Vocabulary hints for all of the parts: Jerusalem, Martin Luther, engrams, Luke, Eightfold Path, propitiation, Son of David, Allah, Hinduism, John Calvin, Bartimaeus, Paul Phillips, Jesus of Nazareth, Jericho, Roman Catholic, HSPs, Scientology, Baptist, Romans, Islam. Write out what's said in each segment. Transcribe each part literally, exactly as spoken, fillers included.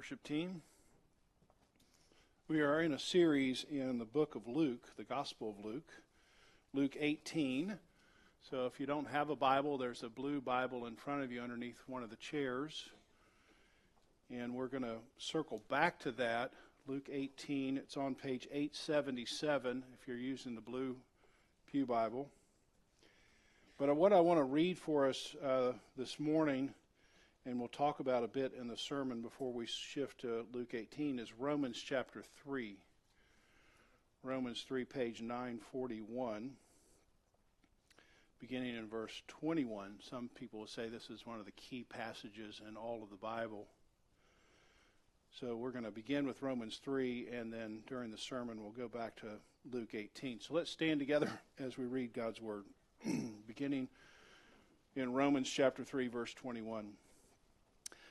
worship team. We are in a series in the book of Luke, the Gospel of Luke, Luke eighteen. So if you don't have a Bible, there's a blue Bible in front of you underneath one of the chairs. And we're going to circle back to that, Luke eighteen. It's on page eight seventy-seven if you're using the blue Pew Bible. But what I want to read for us uh, this morning, and we'll talk about a bit in the sermon before we shift to Luke eighteen, is Romans chapter three. Romans three, page nine forty-one, beginning in verse twenty-one. Some people will say this is one of the key passages in all of the Bible. So we're going to begin with Romans three, and then during the sermon we'll go back to Luke eighteen. So let's stand together as we read God's Word, beginning in Romans chapter three, verse twenty-one.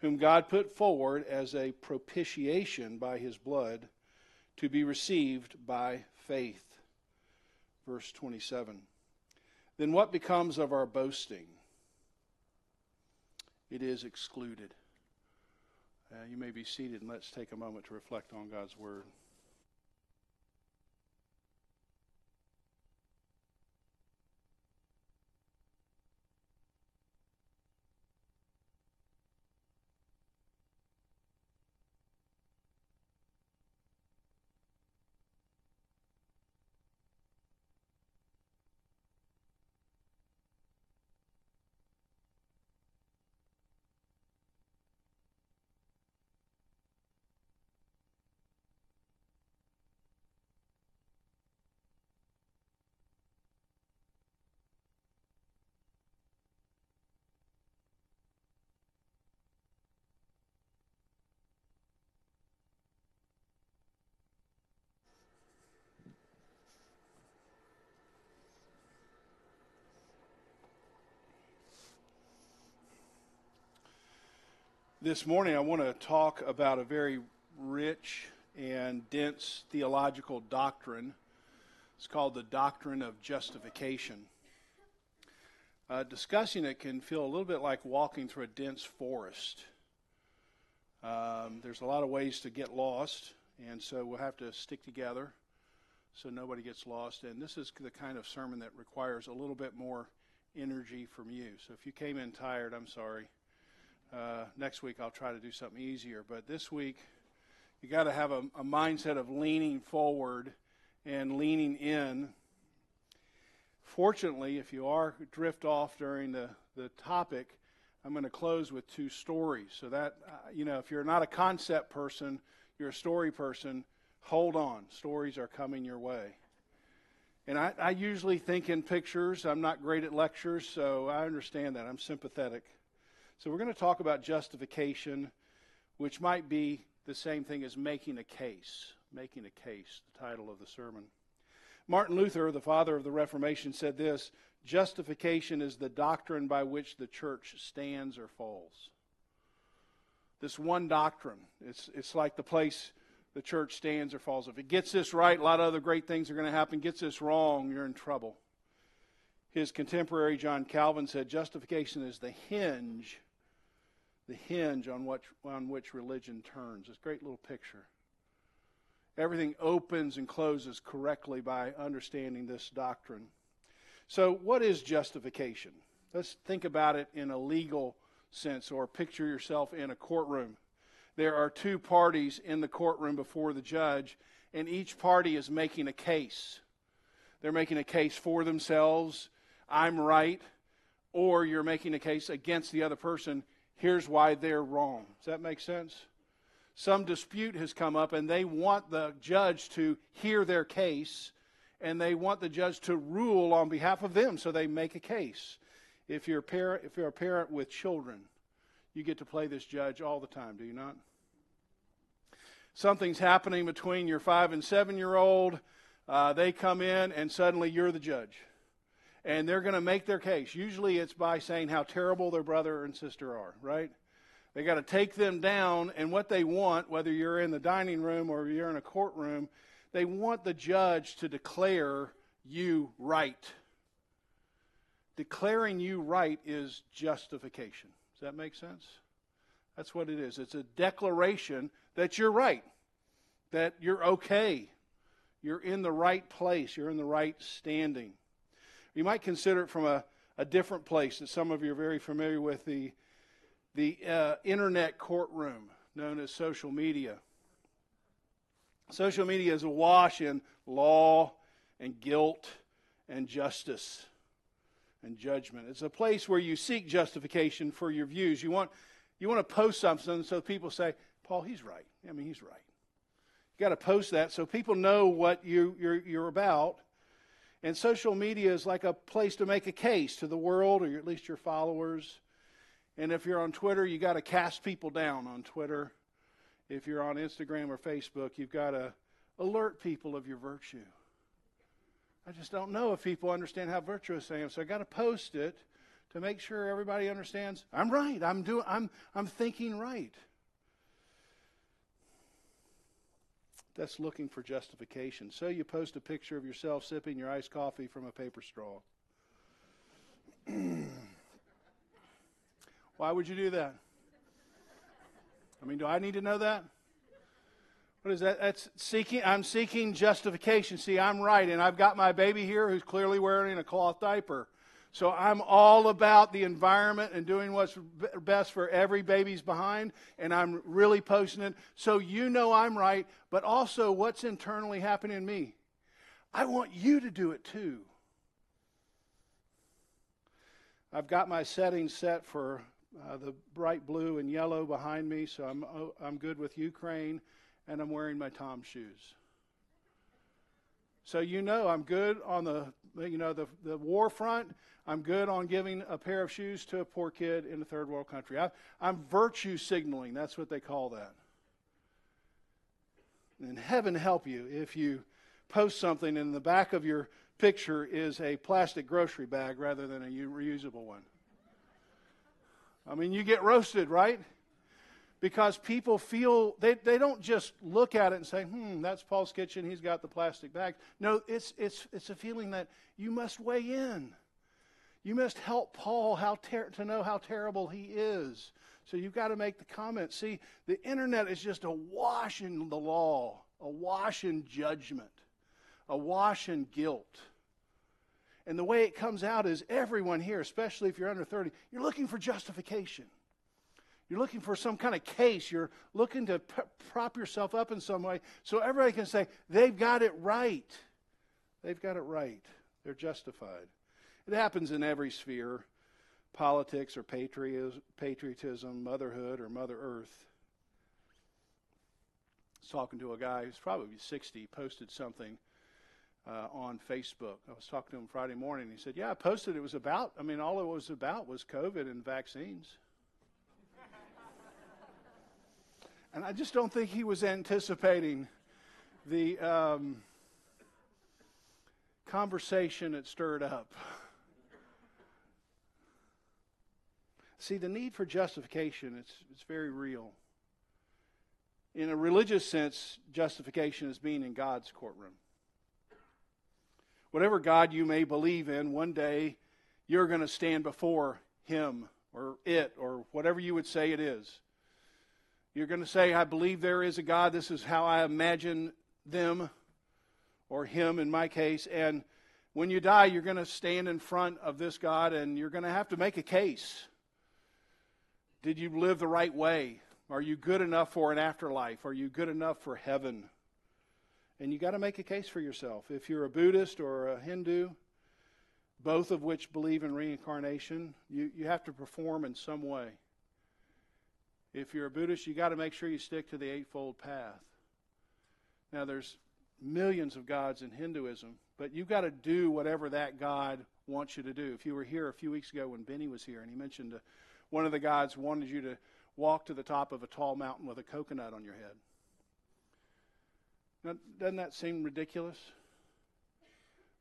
whom God put forward as a propitiation by His blood, to be received by faith. Verse twenty-seven. Then what becomes of our boasting? It is excluded. Uh, you may be seated, and let's take a moment to reflect on God's Word. This morning I want to talk about a very rich and dense theological doctrine. It's called the doctrine of justification. Uh, discussing it can feel a little bit like walking through a dense forest. Um, there's a lot of ways to get lost, and so we'll have to stick together so nobody gets lost. And this is the kind of sermon that requires a little bit more energy from you. So if you came in tired, I'm sorry. Uh, next week I'll try to do something easier, but this week you got to have a, a mindset of leaning forward and leaning in. Fortunately, if you are drift off during the, the topic, I'm going to close with two stories. So that, uh, you know, if you're not a concept person, you're a story person, hold on. Stories are coming your way. And I, I usually think in pictures. I'm not great at lectures, so I understand that. I'm sympathetic. So we're going to talk about justification, which might be the same thing as making a case. Making a case, the title of the sermon. Martin Luther, the father of the Reformation, said this: justification is the doctrine by which the church stands or falls. This one doctrine, it's, it's like the place the church stands or falls. If it gets this right, a lot of other great things are going to happen. Gets this wrong, you're in trouble. His contemporary John Calvin said justification is the hinge The hinge on which, on which religion turns. This great little picture. Everything opens and closes correctly by understanding this doctrine. So what is justification? Let's think about it in a legal sense, or picture yourself in a courtroom. There are two parties in the courtroom before the judge, and each party is making a case. They're making a case for themselves. I'm right. Or you're making a case against the other person. Here's why they're wrong. Does that make sense? Some dispute has come up, and they want the judge to hear their case, and they want the judge to rule on behalf of them, so they make a case. If you're a parent, if you're a parent with children, you get to play this judge all the time, do you not? something's happening between your five and seven-year-old, uh, they come in and suddenly you're the judge. And they're going to make their case. Usually it's by saying how terrible their brother and sister are, right? They got to take them down, and what they want, whether you're in the dining room or you're in a courtroom, they want the judge to declare you right. Declaring you right is justification. Does that make sense? That's what it is. It's a declaration that you're right, that you're okay, you're in the right place, you're in the right standing. You might consider it from a, a different place that some of you are very familiar with, the, the uh, internet courtroom known as social media. Social media is awash in law and guilt and justice and judgment. It's a place where you seek justification for your views. You want you want to post something so people say, Paul, he's right. I mean, he's right. You got to post that so people know what you, you're, you're about. And social media is like a place to make a case to the world, or at least your followers. And if you're on Twitter, you got to cast people down on Twitter. If you're on Instagram or Facebook, you've got to alert people of your virtue. I just don't know if people understand how virtuous I am, so I got to post it to make sure everybody understands I'm right. I'm doing. I'm. I'm thinking right. That's looking for justification. So you post a picture of yourself sipping your iced coffee from a paper straw. Why would you do that? I mean, do I need to know that? What is that? That's seeking. I'm seeking justification. See, I'm right, and I've got my baby here who's clearly wearing a cloth diaper. So I'm all about the environment and doing what's best for every baby's behind, and I'm really posting it. So you know I'm right, but also what's internally happening in me. I want you to do it too. I've got my settings set for Uh, the bright blue and yellow behind me, so I'm oh, I'm good with Ukraine, and I'm wearing my Tom shoes. So you know I'm good on the you know the the war front. I'm good on giving a pair of shoes to a poor kid in a third world country. I, I'm virtue signaling. That's what they call that. And heaven help you if you post something and in the back of your picture is a plastic grocery bag rather than a reusable one. I mean, you get roasted, right? Because people feel, they, they don't just look at it and say, hmm, that's Paul's kitchen, he's got the plastic bag. No, it's, it's, it's a feeling that you must weigh in. You must help Paul how ter- to know how terrible he is. So you've got to make the comment. See, the internet is just awash in the law, awash in judgment, awash in guilt. And the way it comes out is everyone here, especially if you're under thirty, you're looking for justification. You're looking for some kind of case. You're looking to p- prop yourself up in some way so everybody can say, they've got it right. They've got it right. They're justified. It happens in every sphere, politics or patriotism, motherhood or Mother Earth. I was talking to a guy who's probably sixty, posted something Uh, on Facebook. I was talking to him Friday morning. He said, yeah, I posted. It was about, I mean, all it was about was COVID and vaccines. And I just don't think he was anticipating the um, conversation it stirred up. See, the need for justification, it's, it's very real. In a religious sense, justification is being in God's courtroom. Whatever God you may believe in, one day you're going to stand before him or it or whatever you would say it is. You're going to say, I believe there is a God. This is how I imagine them or him in my case. And when you die, you're going to stand in front of this God and you're going to have to make a case. Did you live the right way? Are you good enough for an afterlife? Are you good enough for heaven? And you got to make a case for yourself. If you're a Buddhist or a Hindu, both of which believe in reincarnation, you, you have to perform in some way. If you're a Buddhist, you got to make sure you stick to the Eightfold Path. Now, there's millions of gods in Hinduism, but you've got to do whatever that God wants you to do. If you were here a few weeks ago when Benny was here, and he mentioned uh, one of the gods wanted you to walk to the top of a tall mountain with a coconut on your head. Now, doesn't that seem ridiculous?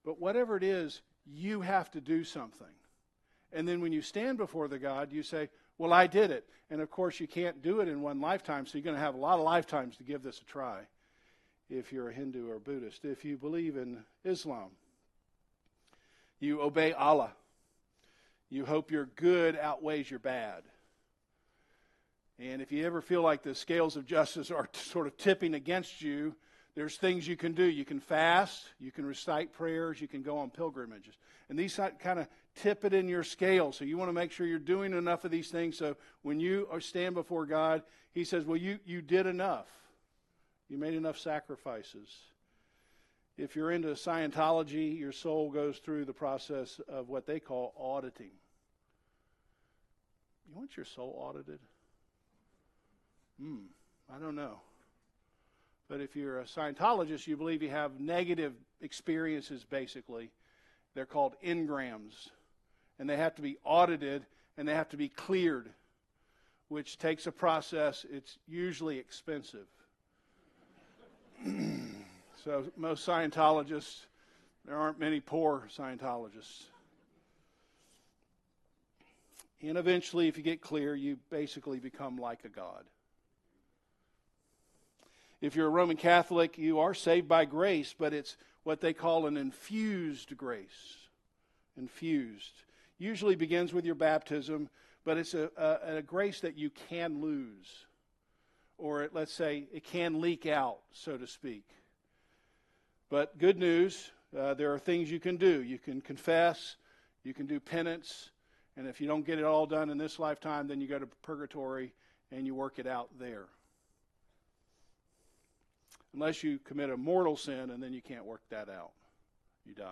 But whatever it is, you have to do something. And then when you stand before the God, you say, well, I did it. And of course, you can't do it in one lifetime, so you're going to have a lot of lifetimes to give this a try if you're a Hindu or Buddhist. If you believe in Islam, you obey Allah. You hope your good outweighs your bad. And if you ever feel like the scales of justice are sort of tipping against you, there's things you can do. You can fast, you can recite prayers, you can go on pilgrimages. And these kind of tip it in your scale. So you want to make sure you're doing enough of these things so when you stand before God, he says, well, you, you did enough. You made enough sacrifices. If you're into Scientology, your soul goes through the process of what they call auditing. You want your soul audited? Hmm, I don't know. But if you're a Scientologist, you believe you have negative experiences, basically. They're called engrams. And they have to be audited, and they have to be cleared, which takes a process. It's usually expensive. So most Scientologists, there aren't many poor Scientologists. And eventually, if you get clear, you basically become like a god. If you're a Roman Catholic, you are saved by grace, but it's what they call an infused grace. Infused. Usually begins with your baptism, but it's a, a, a grace that you can lose. Or it, let's say it can leak out, so to speak. But good news, uh, there are things you can do. You can confess, you can do penance, and if you don't get it all done in this lifetime, then you go to purgatory and you work it out there. Unless you commit a mortal sin, and then you can't work that out. You die.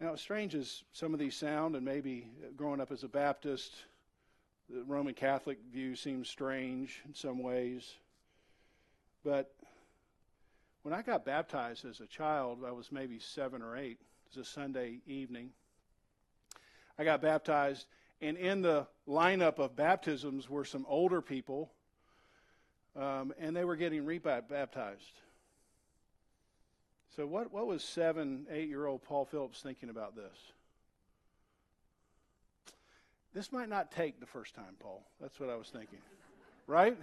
Now, as strange as some of these sound, and maybe growing up as a Baptist, the Roman Catholic view seems strange in some ways. But when I got baptized as a child, I was maybe seven or eight. It was a Sunday evening. I got baptized, and in the lineup of baptisms were some older people, Um, and they were getting re-baptized. So what, what was seven, eight-year-old Paul Phillips thinking about this? This might not take the first time, Paul. That's what I was thinking. Right?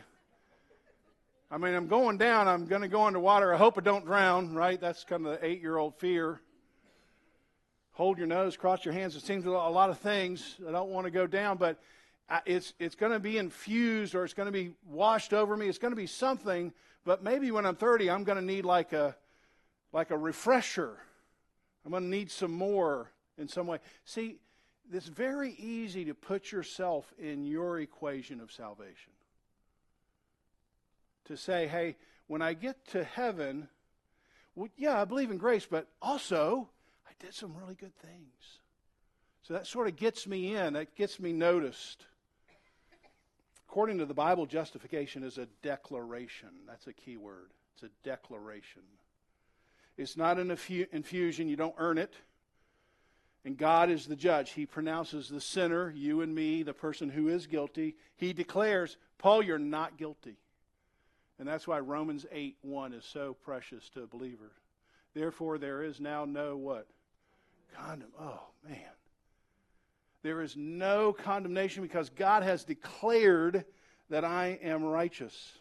I mean, I'm going down. I'm going to go underwater. I hope I don't drown, right? That's kind of the eight-year-old fear. Hold your nose, cross your hands. It seems a lot of things. I don't want to go down, but It's, it's going to be infused, or it's going to be washed over me. It's going to be something, but maybe when I'm thirty, I'm going to need like a, like a refresher. I'm going to need some more in some way. See, it's very easy to put yourself in your equation of salvation. To say, hey, when I get to heaven, well, yeah, I believe in grace, but also I did some really good things. So that sort of gets me in. That gets me noticed. According to the Bible, justification is a declaration. That's a key word. It's a declaration. It's not an infusion. You don't earn it. And God is the judge. He pronounces the sinner, you and me, the person who is guilty. He declares, Paul, you're not guilty. And that's why Romans eight one is so precious to a believer. Therefore, there is now no what? Condemn. Oh, man. There is no condemnation because God has declared that I am righteous.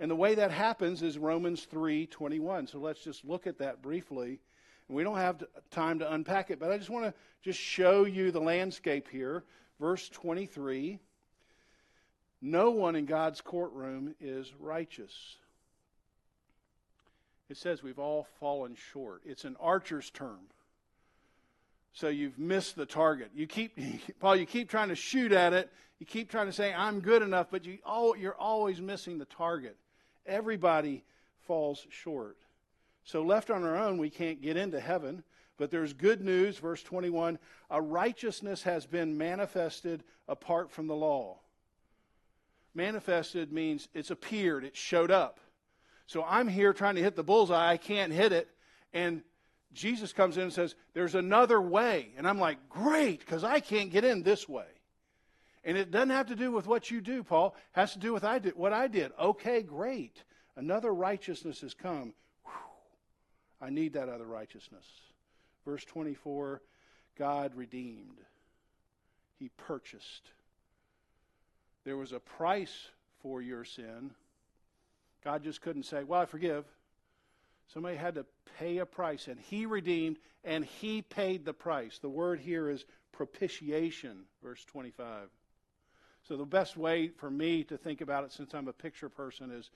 And the way that happens is Romans three twenty-one. So let's just look at that briefly. We don't have time to unpack it, but I just want to just show you the landscape here. Verse twenty-three, no one in God's courtroom is righteous. It says we've all fallen short. It's an archer's term. So you've missed the target. You keep, Paul, you keep trying to shoot at it. You keep trying to say, I'm good enough, but you, oh, you're always missing the target. Everybody falls short. So left on our own, we can't get into heaven. But there's good news, verse twenty-one, a righteousness has been manifested apart from the law. Manifested means it's appeared, it showed up. So I'm here trying to hit the bullseye. I can't hit it, and Jesus comes in and says, there's another way. And I'm like, great, because I can't get in this way. And it doesn't have to do with what you do, Paul. It has to do with I did, what I did. Okay, great. Another righteousness has come. Whew, I need that other righteousness. Verse twenty-four, God redeemed. He purchased. There was a price for your sin. God just couldn't say, well, I forgive. Somebody had to pay a price, and he redeemed, and he paid the price. The word here is propitiation, verse twenty-five. So the best way for me to think about it, since I'm a picture person, is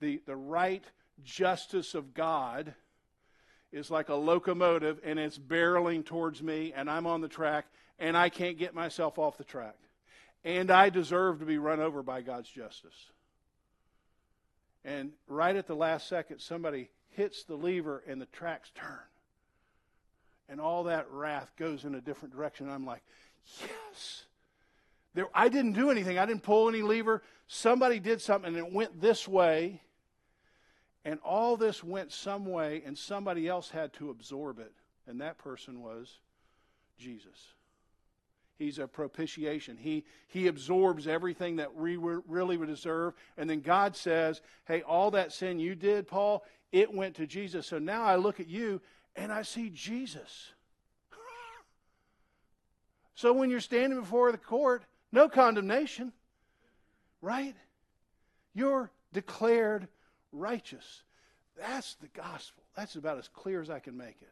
the, the right justice of God is like a locomotive, and it's barreling towards me, and I'm on the track, and I can't get myself off the track. And I deserve to be run over by God's justice. And right at the last second, somebody hits the lever and the tracks turn. And all that wrath goes in a different direction. I'm like, yes. There, I didn't do anything. I didn't pull any lever. Somebody did something and it went this way. And all this went some way and somebody else had to absorb it. And that person was Jesus. He's a propitiation. He, he absorbs everything that we really would deserve. And then God says, hey, all that sin you did, Paul, it went to Jesus. So now I look at you and I see Jesus. So when you're standing before the court, no condemnation, right? You're declared righteous. That's the gospel. That's about as clear as I can make it.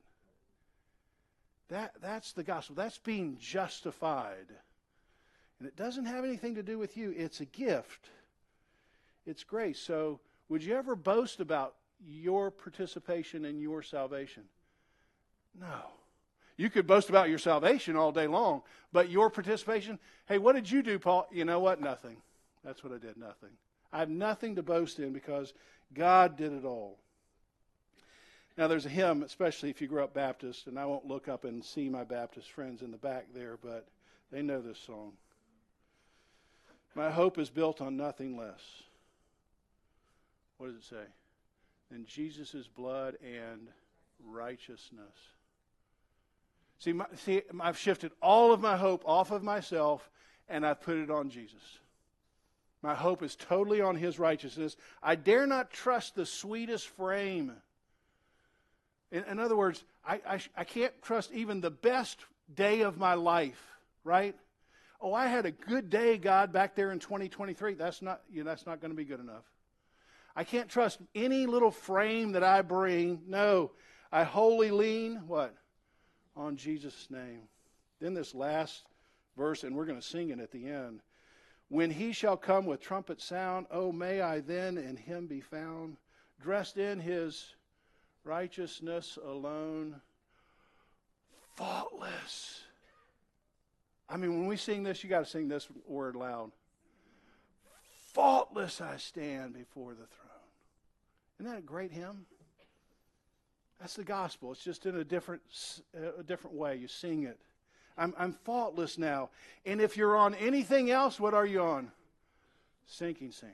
That, that's the gospel. That's being justified. And it doesn't have anything to do with you. It's a gift. It's grace. So would you ever boast about your participation in your salvation? No. You could boast about your salvation all day long, but your participation, hey, what did you do, Paul? You know what? Nothing. That's what I did, nothing. I have nothing to boast in because God did it all. Now, there's a hymn, especially if you grew up Baptist, and I won't look up and see my Baptist friends in the back there, but they know this song. My hope is built on nothing less. What does it say? Than Jesus' blood and righteousness. See, my, see, I've shifted all of my hope off of myself, and I've put it on Jesus. My hope is totally on his righteousness. I dare not trust the sweetest frame. In, in other words, I, I, I can't trust even the best day of my life, right? Oh, I had a good day, God, back there in twenty twenty-three. That's not, you know, that's not going to be good enough. I can't trust any little frame that I bring. No, I wholly lean, what? On Jesus' name. Then this last verse, and we're going to sing it at the end. When he shall come with trumpet sound, oh, may I then in him be found, dressed in his righteousness alone, faultless. I mean, when we sing this, you got to sing this word loud. Faultless I stand before the throne. Isn't that a great hymn? That's the gospel. It's just in a different, a different way. You sing it. I'm, I'm faultless now. And if you're on anything else, what are you on? Sinking sand.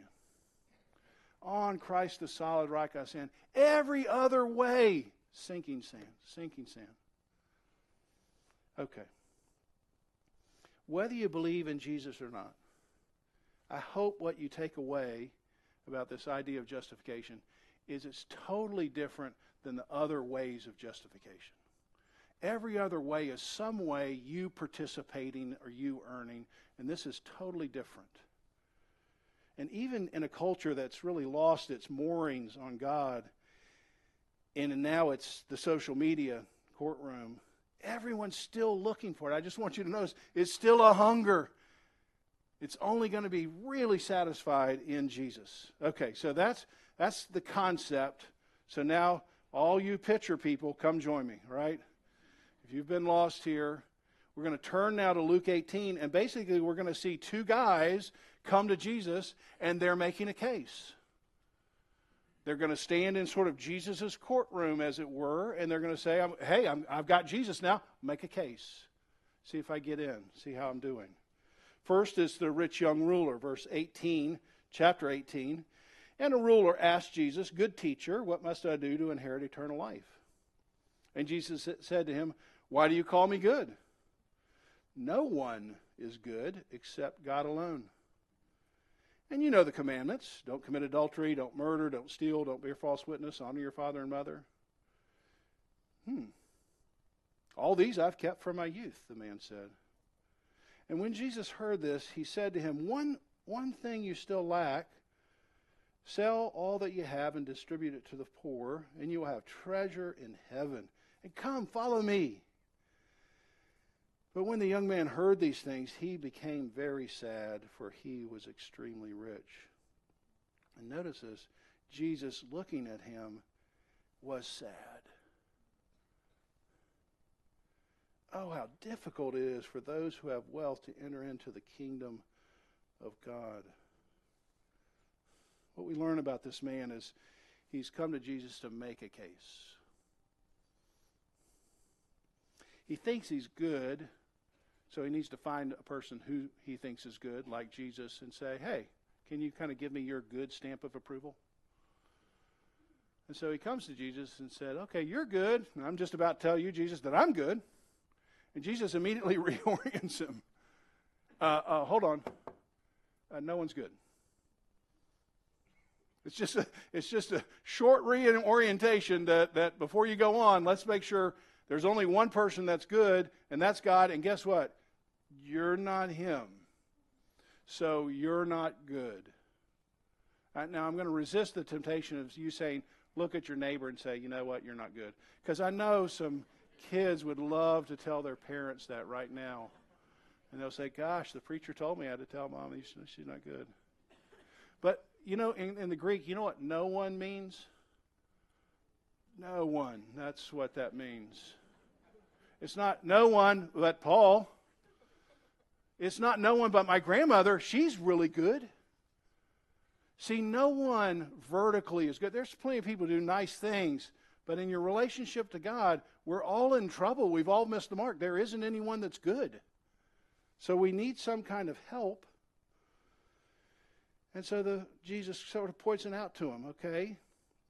On Christ the solid rock I stand. Every other way, sinking sand, sinking sand. Okay. Whether you believe in Jesus or not, I hope what you take away about this idea of justification is it's totally different than the other ways of justification. Every other way is some way you participating or you earning, and this is totally different. And even in a culture that's really lost its moorings on God, and now it's the social media courtroom, everyone's still looking for it. I just want you to notice, it's still a hunger. It's only going to be really satisfied in Jesus. Okay, so that's that's the concept. So now, all you picture people, come join me, right? If you've been lost here, we're going to turn now to Luke eighteen, and basically we're going to see two guys come to Jesus, and they're making a case. They're going to stand in sort of Jesus' courtroom, as it were, and they're going to say, hey, I'm, I've got Jesus now. Make a case. See if I get in. See how I'm doing. First is the rich young ruler, verse eighteen, chapter eighteen. And a ruler asked Jesus, good teacher, what must I do to inherit eternal life? And Jesus said to him, why do you call me good? No one is good except God alone. And you know the commandments. Don't commit adultery, don't murder, don't steal, don't bear false witness, honor your father and mother. Hmm. All these I've kept from my youth, the man said. And when Jesus heard this, he said to him, One, one thing you still lack. Sell all that you have and distribute it to the poor, and you will have treasure in heaven. And come, follow me. But when the young man heard these things, he became very sad, for he was extremely rich. And notice this, Jesus, looking at him, was sad. Oh, how difficult it is for those who have wealth to enter into the kingdom of God. What we learn about this man is he's come to Jesus to make a case. He thinks he's good, so he needs to find a person who he thinks is good, like Jesus, and say, hey, can you kind of give me your good stamp of approval? And so he comes to Jesus and said, okay, you're good. And I'm just about to tell you, Jesus, that I'm good. And Jesus immediately reorients him. Uh, uh, hold on. Uh, no one's good. It's just a, it's just a short reorientation that, that before you go on, let's make sure there's only one person that's good, and that's God. And guess what? You're not him. So you're not good. Right, now, I'm going to resist the temptation of you saying, look at your neighbor and say, you know what, you're not good. Because I know some kids would love to tell their parents that right now. And they'll say, gosh, the preacher told me I had to tell Mom she's not good. But, you know, in, in the Greek, you know what no one means? No one. That's what that means. It's not no one but Paul. It's not no one but my grandmother. She's really good. See, no one vertically is good. There's plenty of people who do nice things. But in your relationship to God, we're all in trouble. We've all missed the mark. There isn't anyone that's good. So we need some kind of help. And so the, Jesus sort of points it out to him. Okay,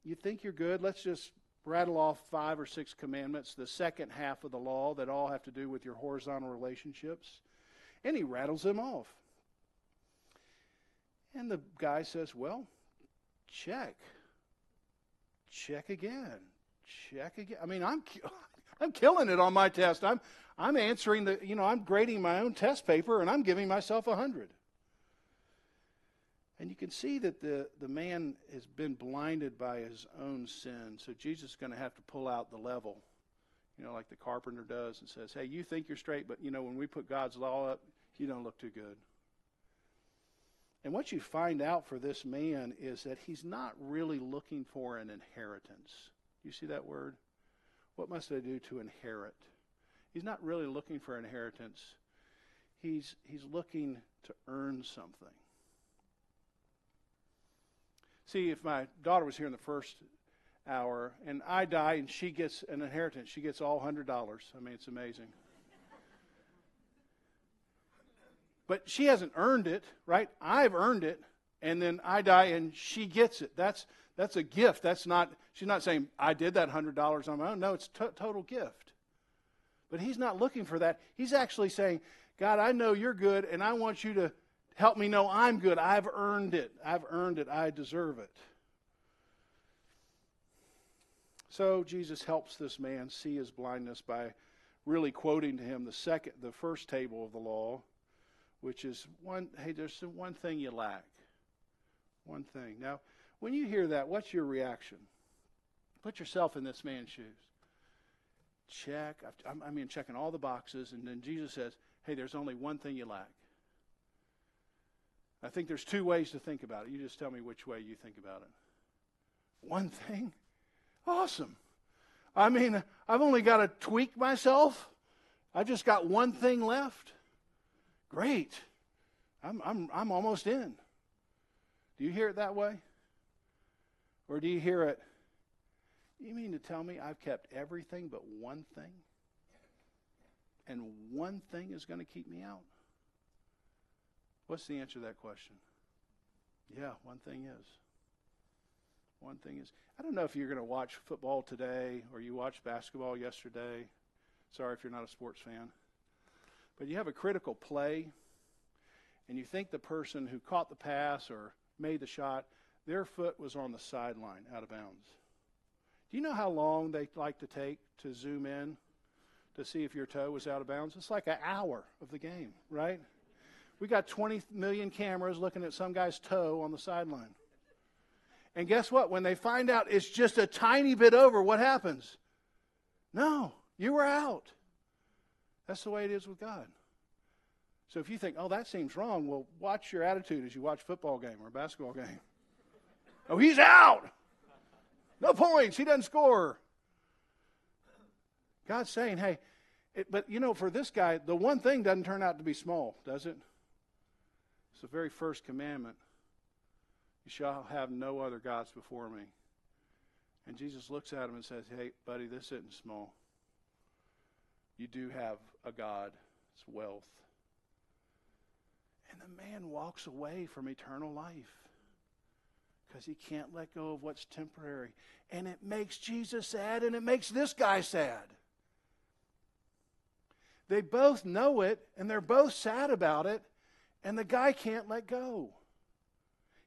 you think you're good? Let's just rattle off five or six commandments, the second half of the law, that all have to do with your horizontal relationships. And he rattles them off. And the guy says, well, check. Check again. Check again. I mean, I'm I'm killing it on my test. I'm I'm answering the, you know, I'm grading my own test paper, and I'm giving myself a hundred. And you can see that the, the man has been blinded by his own sin. So Jesus is going to have to pull out the level, you know, like the carpenter does, and says, hey, you think you're straight, but, you know, when we put God's law up, you don't look too good. And what you find out for this man is that he's not really looking for an inheritance. You see that word? What must I do to inherit? He's not really looking for inheritance. He's, he's looking to earn something. See, if my daughter was here in the first hour, and I die and she gets an inheritance, she gets all one hundred dollars. I mean, it's amazing. But she hasn't earned it, right? I've earned it, and then I die and she gets it. That's that's a gift. That's not, she's not saying, I did that one hundred dollars on my own. No, it's a total gift. But he's not looking for that. He's actually saying, God, I know you're good, and I want you to help me know I'm good. I've earned it. I've earned it. I deserve it. So Jesus helps this man see his blindness by really quoting to him the second, the first table of the law, which is one. Hey, there's one thing you lack. One thing. Now, when you hear that, what's your reaction? Put yourself in this man's shoes. Check. I mean, checking all the boxes, and then Jesus says, "Hey, there's only one thing you lack." I think there's two ways to think about it. You just tell me which way you think about it. One thing? Awesome. I mean, I've only got to tweak myself. I've just got one thing left. Great. I'm I'm I'm almost in. Do you hear it that way? Or do you hear it, you mean to tell me I've kept everything but one thing? And one thing is going to keep me out? What's the answer to that question? Yeah, one thing is. One thing is. I don't know if you're going to watch football today or you watched basketball yesterday. Sorry if you're not a sports fan. But you have a critical play, and you think the person who caught the pass or made the shot, their foot was on the sideline, out of bounds. Do you know how long they like to take to zoom in to see if your toe was out of bounds? It's like an hour of the game, right? We got twenty million cameras looking at some guy's toe on the sideline. And guess what? When they find out it's just a tiny bit over, what happens? No, you were out. That's the way it is with God. So if you think, oh, that seems wrong, well, watch your attitude as you watch a football game or a basketball game. Oh, he's out. No points. He doesn't score. God's saying, hey, it, but you know, for this guy, the one thing doesn't turn out to be small, does it? It's the very first commandment. You shall have no other gods before me. And Jesus looks at him and says, hey, buddy, this isn't small. You do have a God. It's wealth. And the man walks away from eternal life because he can't let go of what's temporary. And it makes Jesus sad, and it makes this guy sad. They both know it, and they're both sad about it, and the guy can't let go.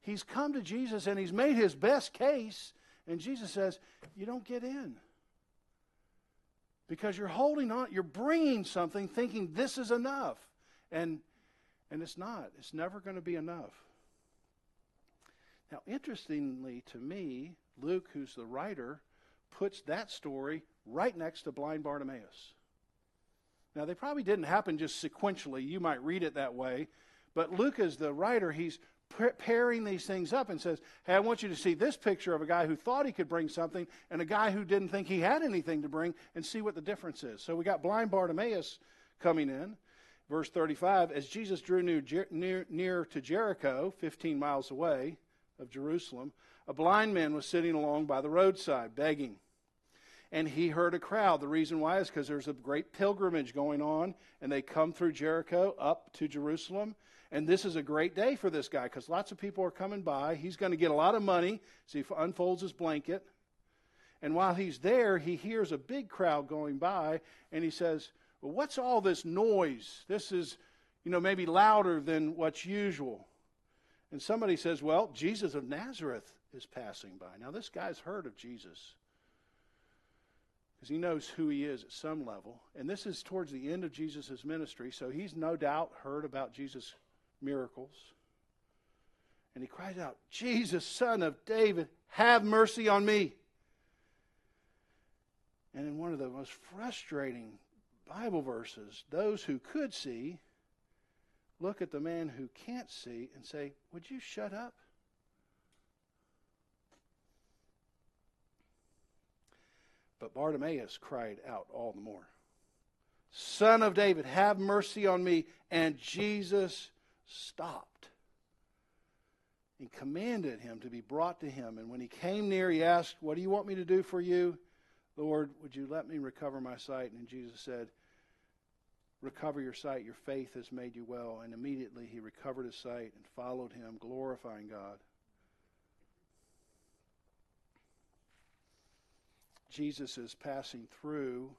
He's come to Jesus, and he's made his best case, and Jesus says, you don't get in. Because you're holding on, you're bringing something thinking this is enough. And And it's not. It's never going to be enough. Now, interestingly to me, Luke, who's the writer, puts that story right next to blind Bartimaeus. Now, they probably didn't happen just sequentially. You might read it that way. But Luke, as the writer, he's pairing these things up and says, hey, I want you to see this picture of a guy who thought he could bring something and a guy who didn't think he had anything to bring, and see what the difference is. So we got blind Bartimaeus coming in. Verse thirty-five, as Jesus drew near, near to Jericho, fifteen miles away of Jerusalem, a blind man was sitting along by the roadside begging. And he heard a crowd. The reason why is because there's a great pilgrimage going on, and they come through Jericho up to Jerusalem. And this is a great day for this guy because lots of people are coming by. He's going to get a lot of money. So he unfolds his blanket. And while he's there, he hears a big crowd going by, and he says, well, what's all this noise? This is, you know, maybe louder than what's usual. And somebody says, well, Jesus of Nazareth is passing by. Now, this guy's heard of Jesus because he knows who he is at some level. And this is towards the end of Jesus' ministry, so he's no doubt heard about Jesus' miracles. And he cries out, Jesus, Son of David, have mercy on me. And in one of the most frustrating Bible verses, those who could see look at the man who can't see and say, would you shut up? But Bartimaeus cried out all the more, Son of David, have mercy on me. And Jesus stopped and commanded him to be brought to him. And when he came near, he asked, what do you want me to do for you? Lord, would you let me recover my sight? And Jesus said, recover your sight. Your faith has made you well. And immediately he recovered his sight and followed him, glorifying God. Jesus is passing through,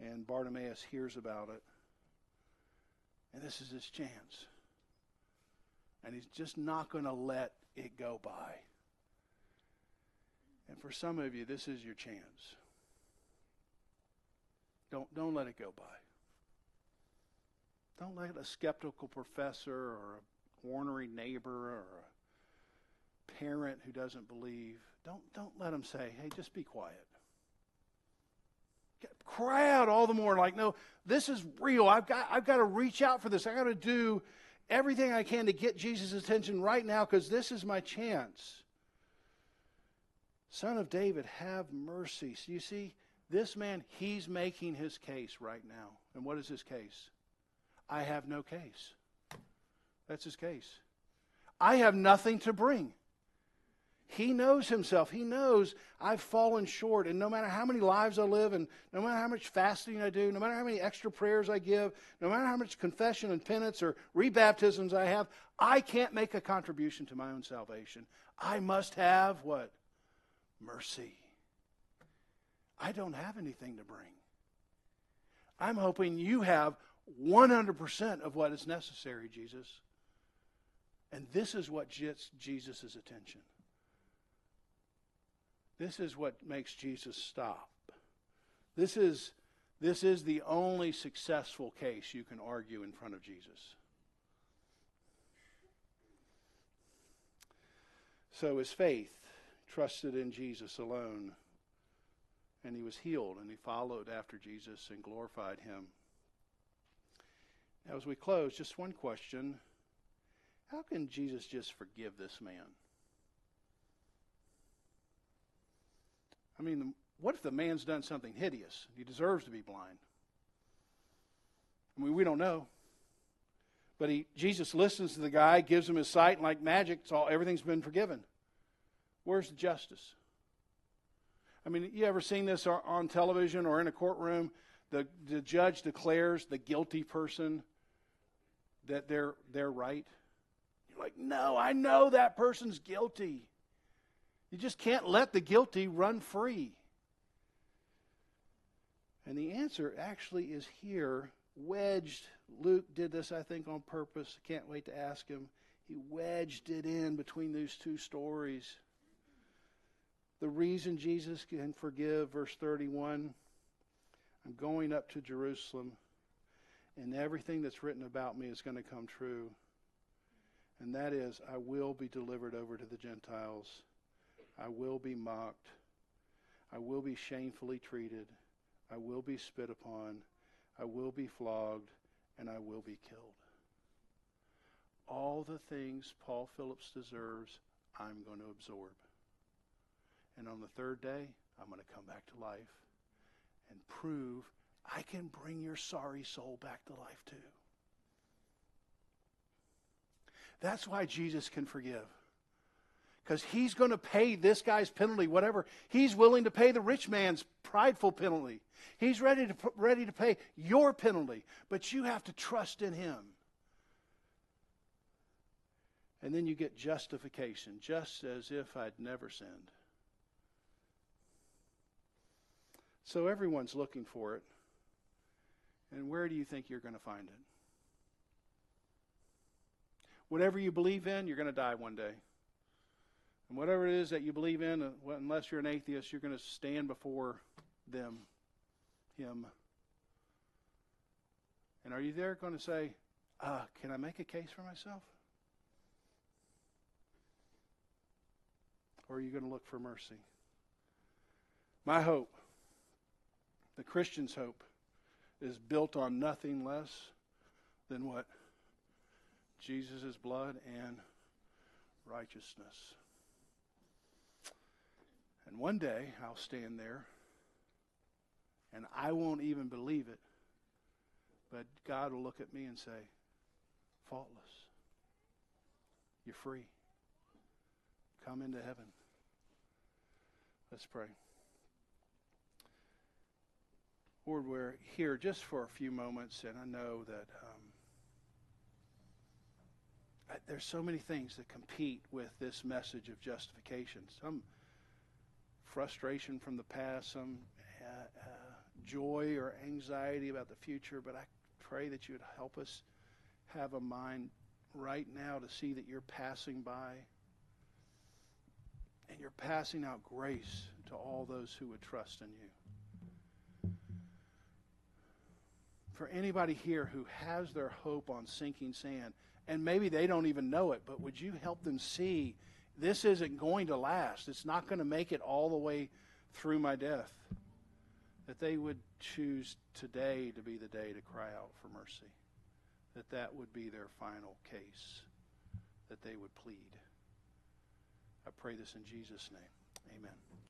and Bartimaeus hears about it. And this is his chance. And he's just not going to let it go by. And for some of you, this is your chance. Don't, don't let it go by. Don't let a skeptical professor or a ornery neighbor or a parent who doesn't believe, don't, don't let them say, hey, just be quiet. Cry out all the more like, no, this is real. I've got, I've got to reach out for this. I've got to do everything I can to get Jesus' attention right now because this is my chance. Son of David, have mercy. So you see, this man, he's making his case right now. And what is his case? I have no case. That's his case. I have nothing to bring. He knows himself. He knows I've fallen short. And no matter how many lives I live, and no matter how much fasting I do, no matter how many extra prayers I give, no matter how much confession and penance or rebaptisms I have, I can't make a contribution to my own salvation. I must have what? Mercy. I don't have anything to bring. I'm hoping you have one hundred percent of what is necessary, Jesus. And this is what gets Jesus' attention. This is what makes Jesus stop. This is, this is the only successful case you can argue in front of Jesus. So his faith trusted in Jesus alone. And he was healed, and he followed after Jesus and glorified him. Now, as we close, just one question. How can Jesus just forgive this man? I mean, what if the man's done something hideous? He deserves to be blind. I mean, we don't know. But he, Jesus listens to the guy, gives him his sight, and like magic, it's all, everything's been forgiven. Where's the justice? I mean, you ever seen this on television or in a courtroom? The, the judge declares the guilty person that they're, they're right. You're like, no, I know that person's guilty. You just can't let the guilty run free. And the answer actually is here, wedged. Luke did this, I think, on purpose. I can't wait to ask him. He wedged it in between these two stories. The reason Jesus can forgive, verse thirty-one, I'm going up to Jerusalem, and everything that's written about me is going to come true. And that is, I will be delivered over to the Gentiles. I will be mocked. I will be shamefully treated. I will be spit upon. I will be flogged, and I will be killed. All the things Paul Phillips deserves, I'm going to absorb. And on the third day, I'm going to come back to life and prove I can bring your sorry soul back to life too. That's why Jesus can forgive. Because he's going to pay this guy's penalty, whatever. He's willing to pay the rich man's prideful penalty. He's ready to, ready to pay your penalty. But you have to trust in him. And then you get justification, just as if I'd never sinned. So everyone's looking for it. And where do you think you're going to find it? Whatever you believe in, you're going to die one day. And whatever it is that you believe in, unless you're an atheist, you're going to stand before them, him. And are you there going to say, uh, can I make a case for myself? Or are you going to look for mercy? My hope, the Christian's hope, is built on nothing less than what? Jesus' blood and righteousness. And one day I'll stand there and I won't even believe it, but God will look at me and say, faultless. You're free. Come into heaven. Let's pray. Lord, we're here just for a few moments, and I know that um, there's so many things that compete with this message of justification. Some frustration from the past, some uh, uh, joy or anxiety about the future, but I pray that you would help us have a mind right now to see that you're passing by, and you're passing out grace to all those who would trust in you. For anybody here who has their hope on sinking sand, and maybe they don't even know it, but would you help them see this isn't going to last? It's not going to make it all the way through my death. That they would choose today to be the day to cry out for mercy. That that would be their final case. That they would plead. I pray this in Jesus' name. Amen.